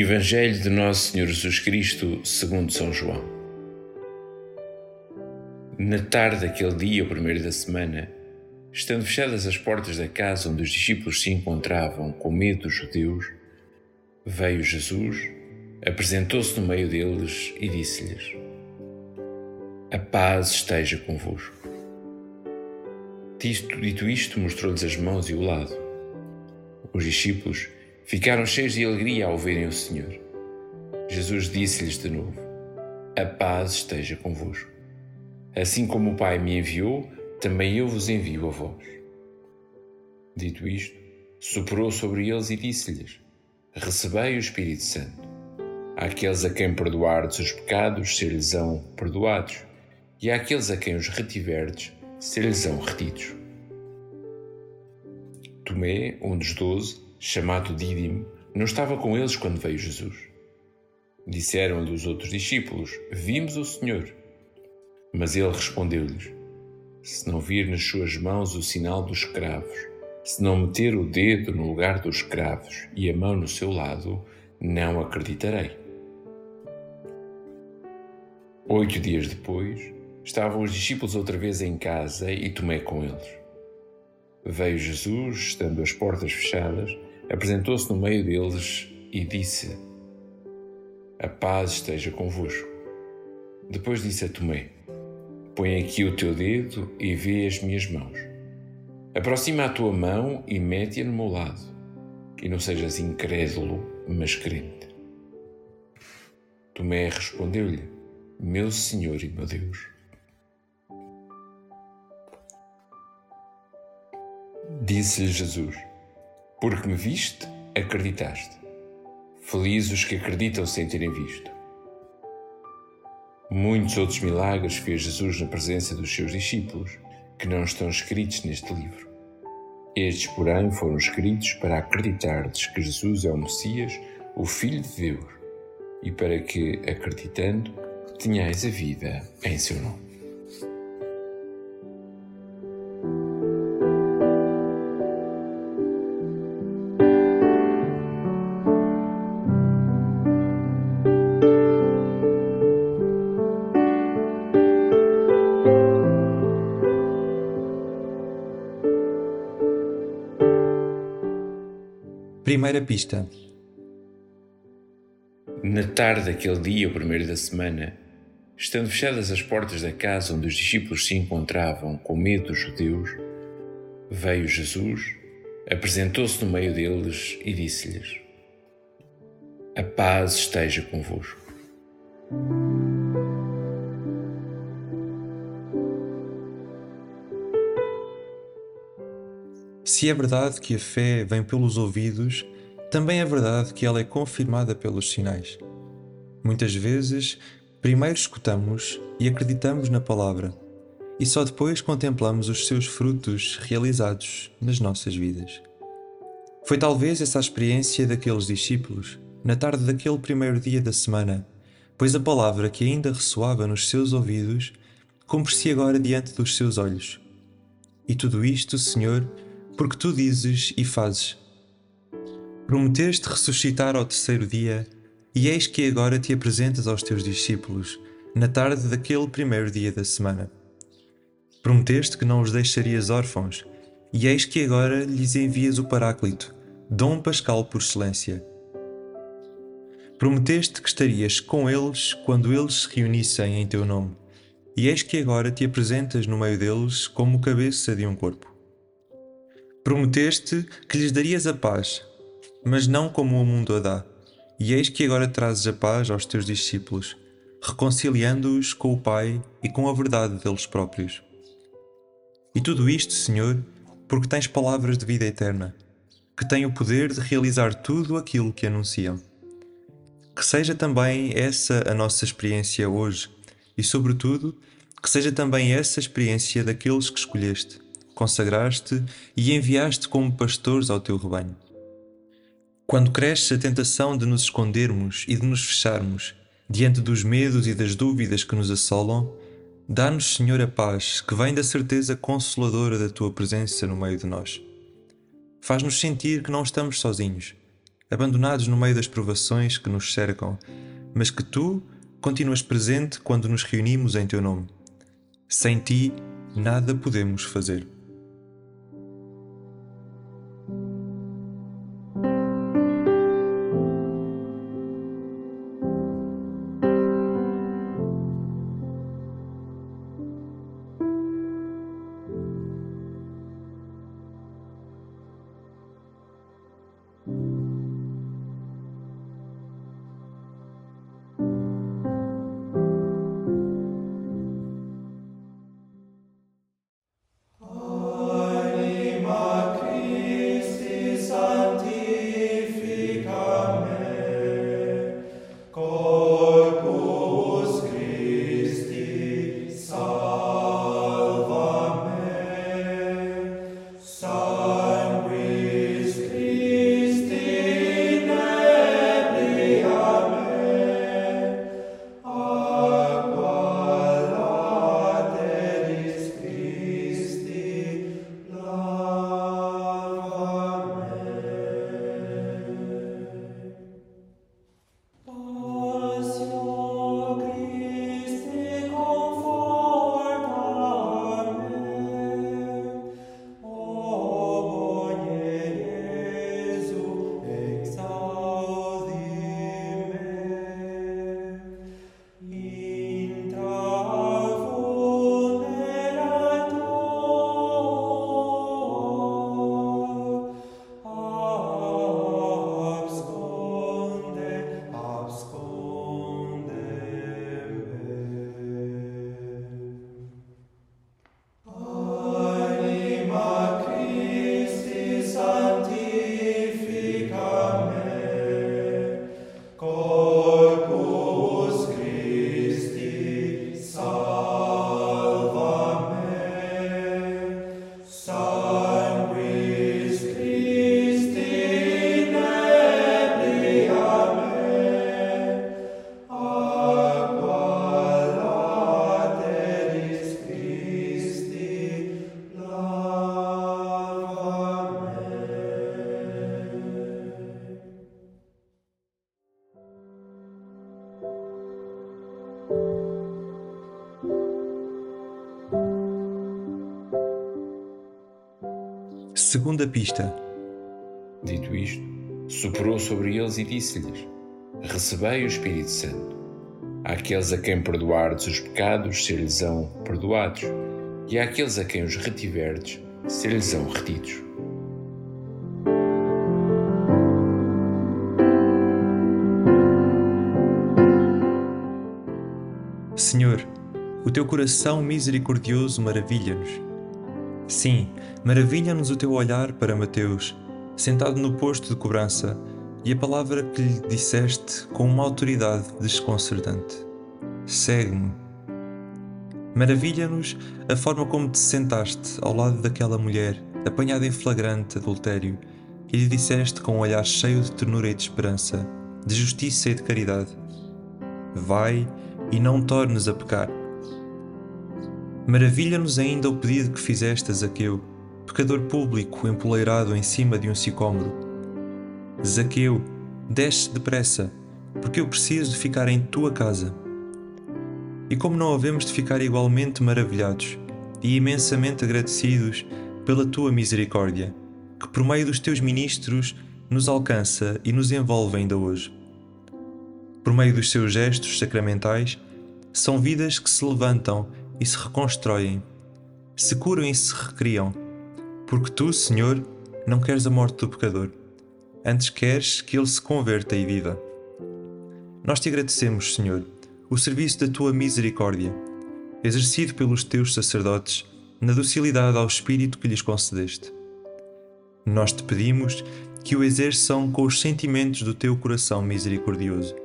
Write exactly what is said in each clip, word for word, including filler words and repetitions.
Evangelho de Nosso Senhor Jesus Cristo segundo São João. Na tarde daquele dia, o primeiro da semana, estando fechadas as portas da casa onde os discípulos se encontravam com medo dos judeus, veio Jesus, apresentou-se no meio deles e disse-lhes: A paz esteja convosco. Dito, dito isto, mostrou-lhes as mãos e o lado. Os discípulos ficaram cheios de alegria ao verem o Senhor. Jesus disse-lhes de novo: A paz esteja convosco. Assim como o Pai me enviou, também eu vos envio a vós. Dito isto, soprou sobre eles e disse-lhes: Recebei o Espírito Santo. Àqueles a quem perdoardes os pecados, ser-lhes-ão perdoados, e àqueles a quem os retiverdes, ser-lhes-ão retidos. Tomé, um dos doze, chamado Dídimo, não estava com eles quando veio Jesus. Disseram-lhe os outros discípulos: Vimos o Senhor. Mas ele respondeu-lhes: Se não vir nas suas mãos o sinal dos cravos, se não meter o dedo no lugar dos cravos e a mão no seu lado, não acreditarei. Oito dias depois, estavam os discípulos outra vez em casa e Tomé com eles. Veio Jesus, estando as portas fechadas, apresentou-se no meio deles e disse: A paz esteja convosco. Depois disse a Tomé: Põe aqui o teu dedo e vê as minhas mãos. Aproxima a tua mão e mete-a no meu lado. E não sejas incrédulo, mas crente. Tomé respondeu-lhe: Meu Senhor e meu Deus. Disse-lhe Jesus: Porque me viste, acreditaste. Felizes os que acreditam sem terem visto. Muitos outros milagres fez Jesus na presença dos seus discípulos, que não estão escritos neste livro. Estes, porém, foram escritos para acreditardes que Jesus é o Messias, o Filho de Deus, e para que, acreditando, tenhais a vida em seu nome. Primeira pista. Na tarde daquele dia, o primeiro da semana, estando fechadas as portas da casa onde os discípulos se encontravam com medo dos judeus, veio Jesus, apresentou-se no meio deles e disse-lhes: A paz esteja convosco. Se é verdade que a fé vem pelos ouvidos, também é verdade que ela é confirmada pelos sinais. Muitas vezes, primeiro escutamos e acreditamos na palavra, e só depois contemplamos os seus frutos realizados nas nossas vidas. Foi talvez essa a experiência daqueles discípulos, na tarde daquele primeiro dia da semana, pois a palavra que ainda ressoava nos seus ouvidos, cumpre-se agora diante dos seus olhos. E tudo isto, Senhor, porque tu dizes e fazes. Prometeste ressuscitar ao terceiro dia, e eis que agora te apresentas aos teus discípulos, na tarde daquele primeiro dia da semana. Prometeste que não os deixarias órfãos, e eis que agora lhes envias o Paráclito, Dom Pascal por excelência. Prometeste que estarias com eles quando eles se reunissem em teu nome, e eis que agora te apresentas no meio deles como cabeça de um corpo. Prometeste que lhes darias a paz, mas não como o mundo a dá, e eis que agora trazes a paz aos teus discípulos, reconciliando-os com o Pai e com a verdade deles próprios. E tudo isto, Senhor, porque tens palavras de vida eterna, que têm o poder de realizar tudo aquilo que anunciam. Que seja também essa a nossa experiência hoje, e sobretudo, que seja também essa a experiência daqueles que escolheste, consagraste e enviaste como pastores ao teu rebanho. Quando cresce a tentação de nos escondermos e de nos fecharmos diante dos medos e das dúvidas que nos assolam, dá-nos, Senhor, a paz que vem da certeza consoladora da tua presença no meio de nós. Faz-nos sentir que não estamos sozinhos, abandonados no meio das provações que nos cercam, mas que tu continuas presente quando nos reunimos em teu nome. Sem ti, nada podemos fazer. Segunda pista. Dito isto, soprou sobre eles e disse-lhes: Recebei o Espírito Santo. Àqueles a quem perdoardes os pecados, ser-lhes-ão perdoados, e àqueles a quem os retiverdes, ser-lhes-ão retidos. Senhor, o teu coração misericordioso maravilha-nos. Sim, maravilha-nos o teu olhar para Mateus, sentado no posto de cobrança, e a palavra que lhe disseste com uma autoridade desconcertante. Segue-me. Maravilha-nos a forma como te sentaste ao lado daquela mulher, apanhada em flagrante adultério, e lhe disseste com um olhar cheio de ternura e de esperança, de justiça e de caridade: Vai e não tornes a pecar. Maravilha-nos ainda o pedido que fizeste a Zaqueu, pecador público empoleirado em cima de um sicômoro. Zaqueu, desce depressa, porque eu preciso de ficar em tua casa. E como não havemos de ficar igualmente maravilhados e imensamente agradecidos pela tua misericórdia, que por meio dos teus ministros nos alcança e nos envolve ainda hoje. Por meio dos seus gestos sacramentais, são vidas que se levantam e se reconstroem, se curam e se recriam, porque tu, Senhor, não queres a morte do pecador, antes queres que ele se converta e viva. Nós te agradecemos, Senhor, o serviço da tua misericórdia, exercido pelos teus sacerdotes, na docilidade ao Espírito que lhes concedeste. Nós te pedimos que o exerçam com os sentimentos do teu coração misericordioso,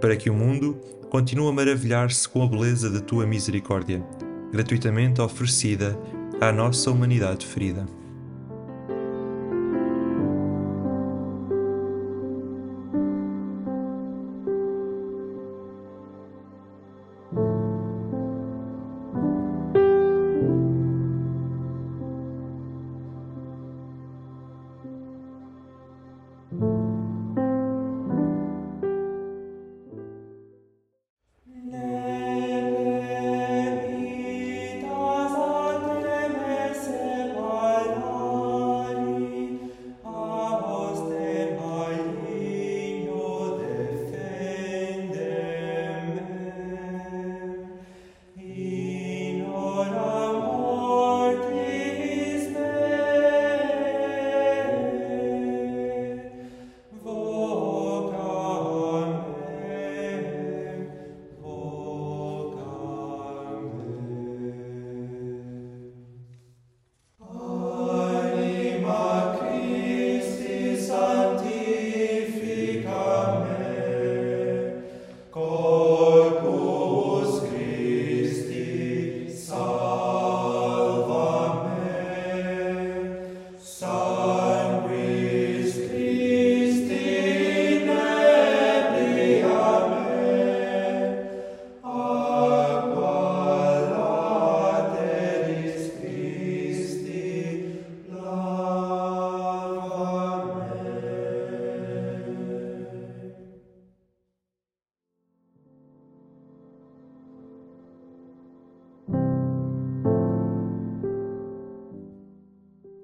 para que o mundo continua a maravilhar-se com a beleza da tua misericórdia, gratuitamente oferecida à nossa humanidade ferida.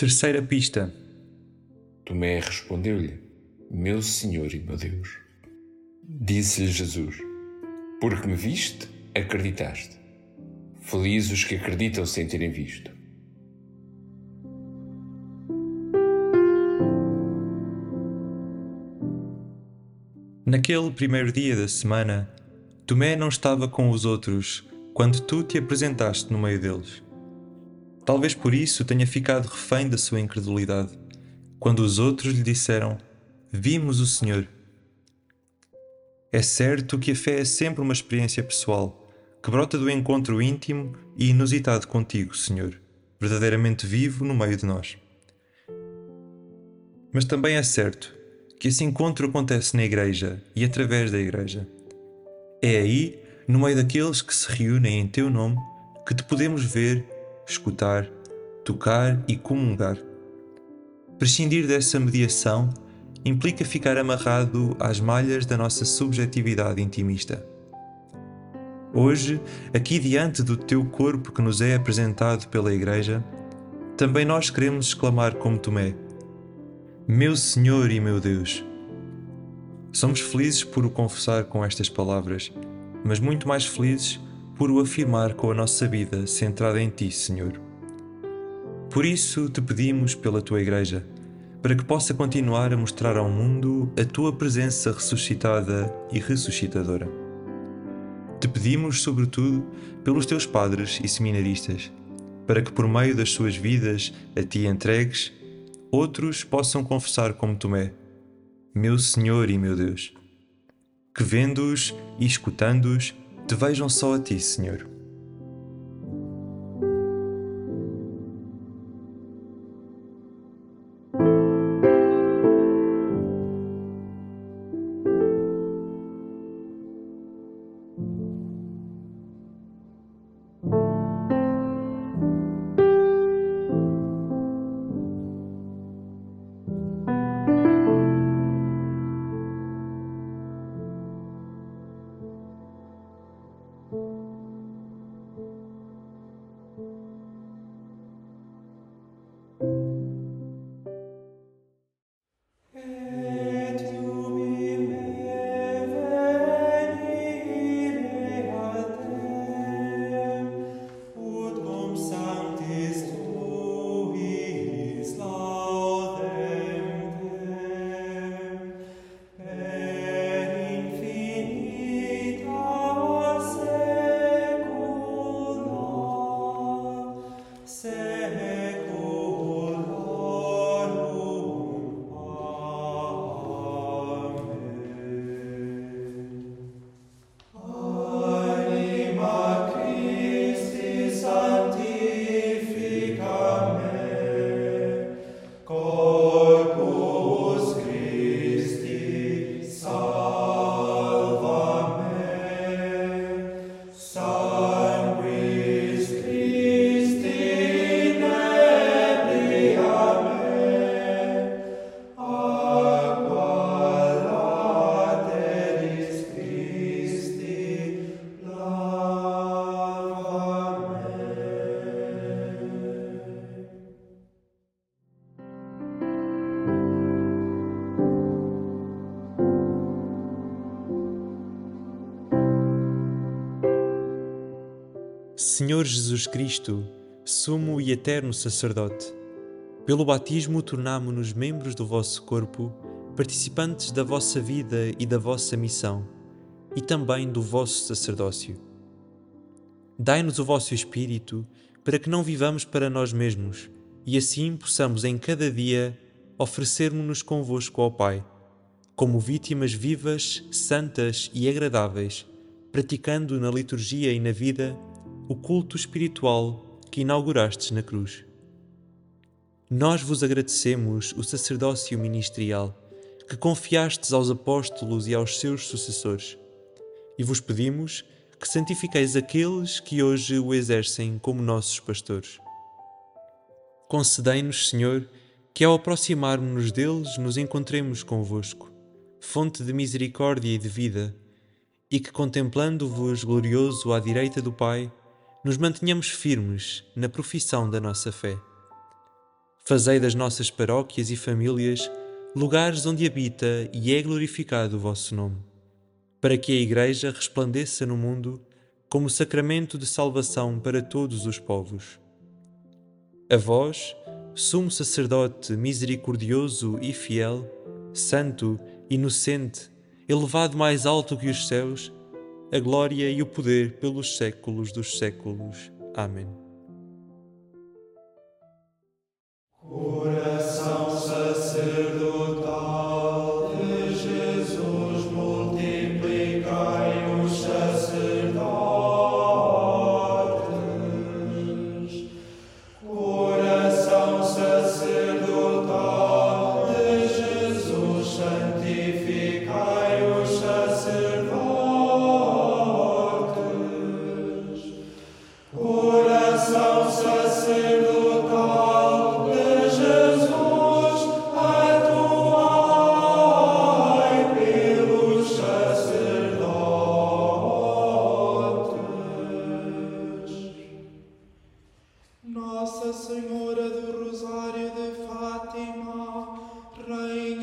Terceira pista. Tomé respondeu-lhe: Meu Senhor e meu Deus. Disse-lhe Jesus: Porque me viste, acreditaste. Felizes os que acreditam sem terem visto. Naquele primeiro dia da semana, Tomé não estava com os outros quando tu te apresentaste no meio deles. Talvez por isso tenha ficado refém da sua incredulidade, quando os outros lhe disseram: Vimos o Senhor. É certo que a fé é sempre uma experiência pessoal, que brota do encontro íntimo e inusitado contigo, Senhor, verdadeiramente vivo no meio de nós. Mas também é certo que esse encontro acontece na Igreja e através da Igreja. É aí, no meio daqueles que se reúnem em Teu nome, que te podemos ver, escutar, tocar e comungar. Prescindir dessa mediação implica ficar amarrado às malhas da nossa subjetividade intimista. Hoje, aqui diante do Teu corpo que nos é apresentado pela Igreja, também nós queremos exclamar como Tomé: Meu Senhor e meu Deus. Somos felizes por o confessar com estas palavras, mas muito mais felizes por o afirmar com a nossa vida centrada em Ti, Senhor. Por isso te pedimos pela Tua Igreja, para que possa continuar a mostrar ao mundo a Tua presença ressuscitada e ressuscitadora. Te pedimos, sobretudo, pelos Teus padres e seminaristas, para que por meio das suas vidas a Ti entregues, outros possam confessar como Tomé: Meu Senhor e meu Deus. Que vendo-os e escutando-os, te vejam só a Ti, Senhor. Senhor Jesus Cristo, sumo e eterno sacerdote, pelo batismo tornámo-nos membros do vosso corpo, participantes da vossa vida e da vossa missão, e também do vosso sacerdócio. Dai-nos o vosso Espírito, para que não vivamos para nós mesmos, e assim possamos em cada dia oferecermo-nos convosco ao Pai, como vítimas vivas, santas e agradáveis, praticando na liturgia e na vida o culto espiritual que inaugurastes na cruz. Nós vos agradecemos o sacerdócio ministerial que confiastes aos apóstolos e aos seus sucessores, e vos pedimos que santifiqueis aqueles que hoje o exercem como nossos pastores. Concedei-nos, Senhor, que ao aproximarmos-nos deles nos encontremos convosco, fonte de misericórdia e de vida, e que, contemplando-vos glorioso à direita do Pai, nos mantenhamos firmes na profissão da nossa fé. Fazei das nossas paróquias e famílias lugares onde habita e é glorificado o vosso nome, para que a Igreja resplandeça no mundo como sacramento de salvação para todos os povos. A vós, sumo sacerdote misericordioso e fiel, santo, inocente, elevado mais alto que os céus, a glória e o poder pelos séculos dos séculos. Amém. Oração sacerdotal de Jesus, multiplicai os sacerdotes. Oração sacerdotal de Jesus, santificai os sacerdotes. Oração sacerdotal. Nossa Senhora do Rosário de Fátima, Rainha